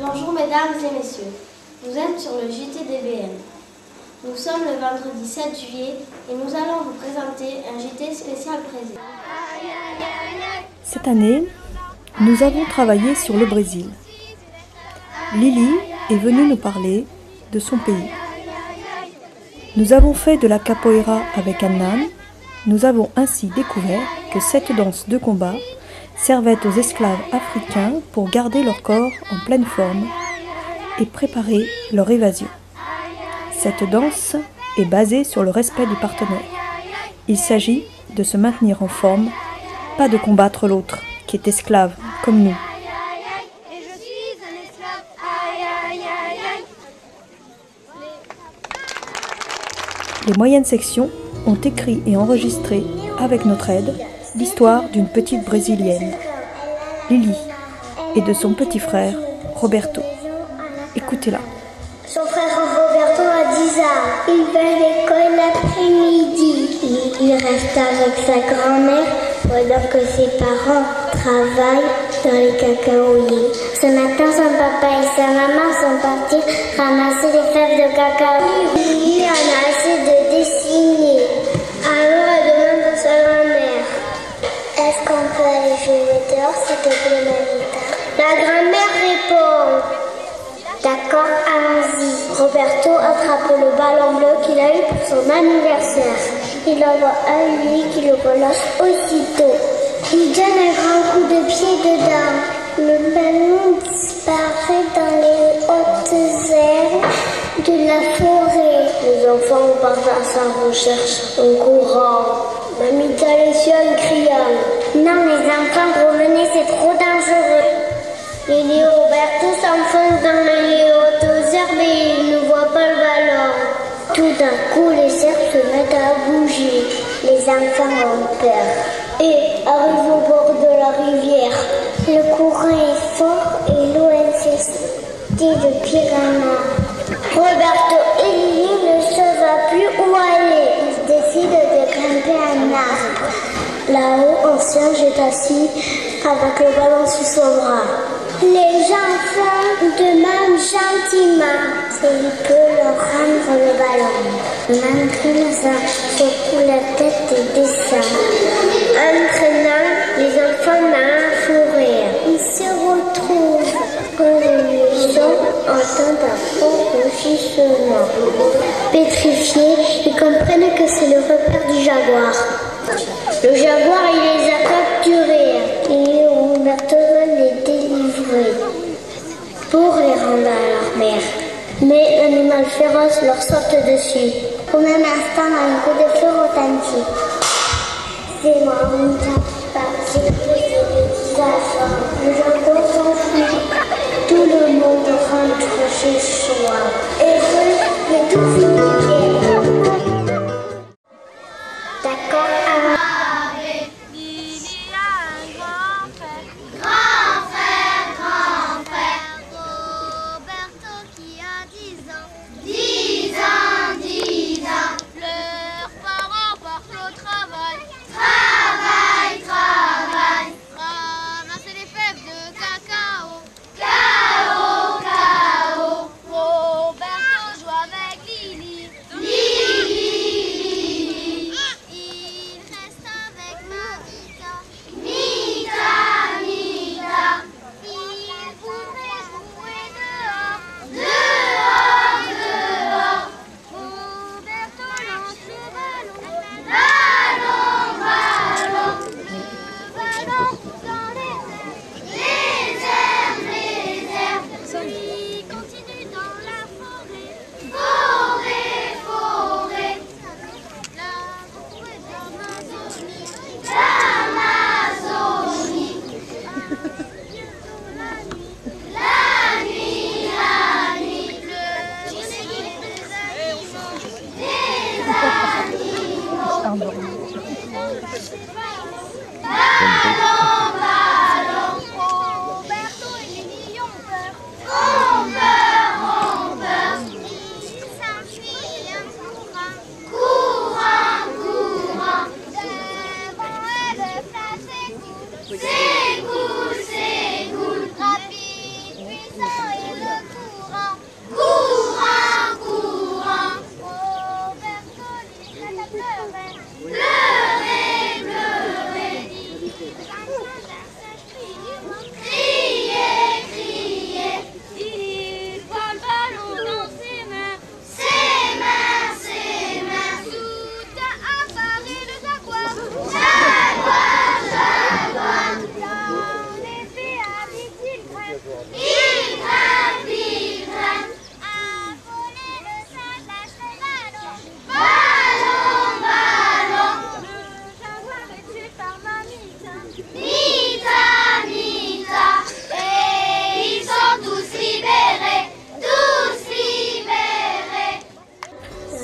Bonjour mesdames et messieurs, vous êtes sur le JTDBN. Nous sommes le vendredi 7 juillet et nous allons vous présenter un JT spécial Brésil. Cette année, nous avons travaillé sur le Brésil. Lily est venue nous parler de son pays. Nous avons fait de la capoeira avec un âne. Nous avons ainsi découvert que cette danse de combat servait aux esclaves africains pour garder leur corps en pleine forme et préparer leur évasion. Cette danse est basée sur le respect du partenaire. Il s'agit de se maintenir en forme, pas de combattre l'autre qui est esclave comme nous. Les moyennes sections ont écrit et enregistré, avec notre aide, l'histoire d'une petite brésilienne, Lily, et de son petit frère, Roberto. Écoutez-la. Son frère Roberto a 10 ans. Il va à l'école l'après-midi. Il reste avec sa grand-mère pendant que ses parents travaillent dans les cacaoyers. Ce matin, son papa et sa maman sont partis ramasser les fèves de cacao. Lily en a assez de dessiner. Alors elle demande à sa grand-mère: est-ce qu'on peut aller jouer dehors, s'il te plaît, Mamita? La grand-mère répond: d'accord, allons-y. Roberto attrape le ballon bleu qu'il a eu pour son anniversaire. Il envoie un lui qui le relâche aussitôt. Il donne un grand coup de pied dedans. Le ballon disparaît dans les hautes airs de la forêt. Les enfants partent à sa recherche en courant. Mamita le suit en criant: non, les enfants, revenez, c'est trop dangereux. Lily et Roberto s'enfoncent dans les hautes herbes et ils ne voient pas le ballon. Tout d'un coup, les cerfs se mettent à bouger. Les enfants ont peur et arrivent au bord de la rivière. Le courant est fort et l'eau est infestée de piranhas. Roberto et Lily ne savent plus où aller. Ils décident de grimper un arbre. Là-haut, Ancien est assis avec le ballon sous son bras. Les enfants de Manchantima, s'il peut leur rendre le ballon. Manchinosa secoue la tête et descend, entraînant les enfants dans la forêt. Ils se retrouvent quand les gens entendent un fort rugissement. Pétrifiés, ils comprennent que c'est le repère du jaguar. Le jaguar, il les a capturés. Et Roberto veut les délivrer pour les rendre à leur mère. Mais l'animal féroce leur saute dessus. Au même instant, un coup de feu retentit. C'est moi, on c'est le petit enfant. Le jaguar s'enfuit. Tout le monde rentre chez soi. Heureux, mais tout finit bien. D'accord. Cacao, Roberto joue avec Lily.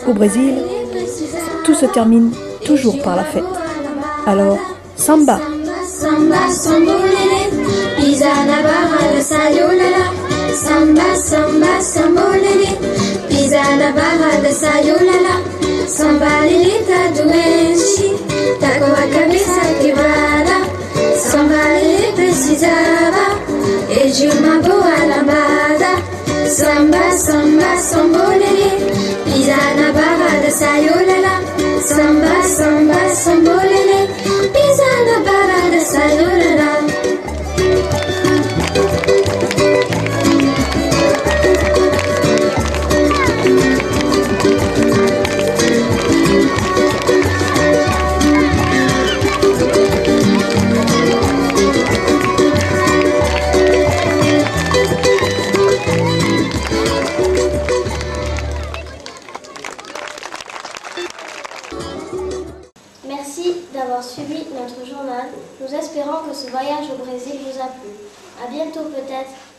au Brésil, tout se termine toujours par la fête. Alors, samba! Samba, sambolele, pisa la barra de sayolala. Samba, samba, sambolele, pisa la barra de sayolala. Samba, lilita, duenchi, taco a cabeça quebrada. Samba, ele precisava, e de uma boa lambada. Samba, samba, sambolele, pisa na barra de sayolala. Samba, samba, sambolele, pisa na barra de sayolala. Suivi notre journal, nous espérons que ce voyage au Brésil vous a plu. À bientôt peut-être.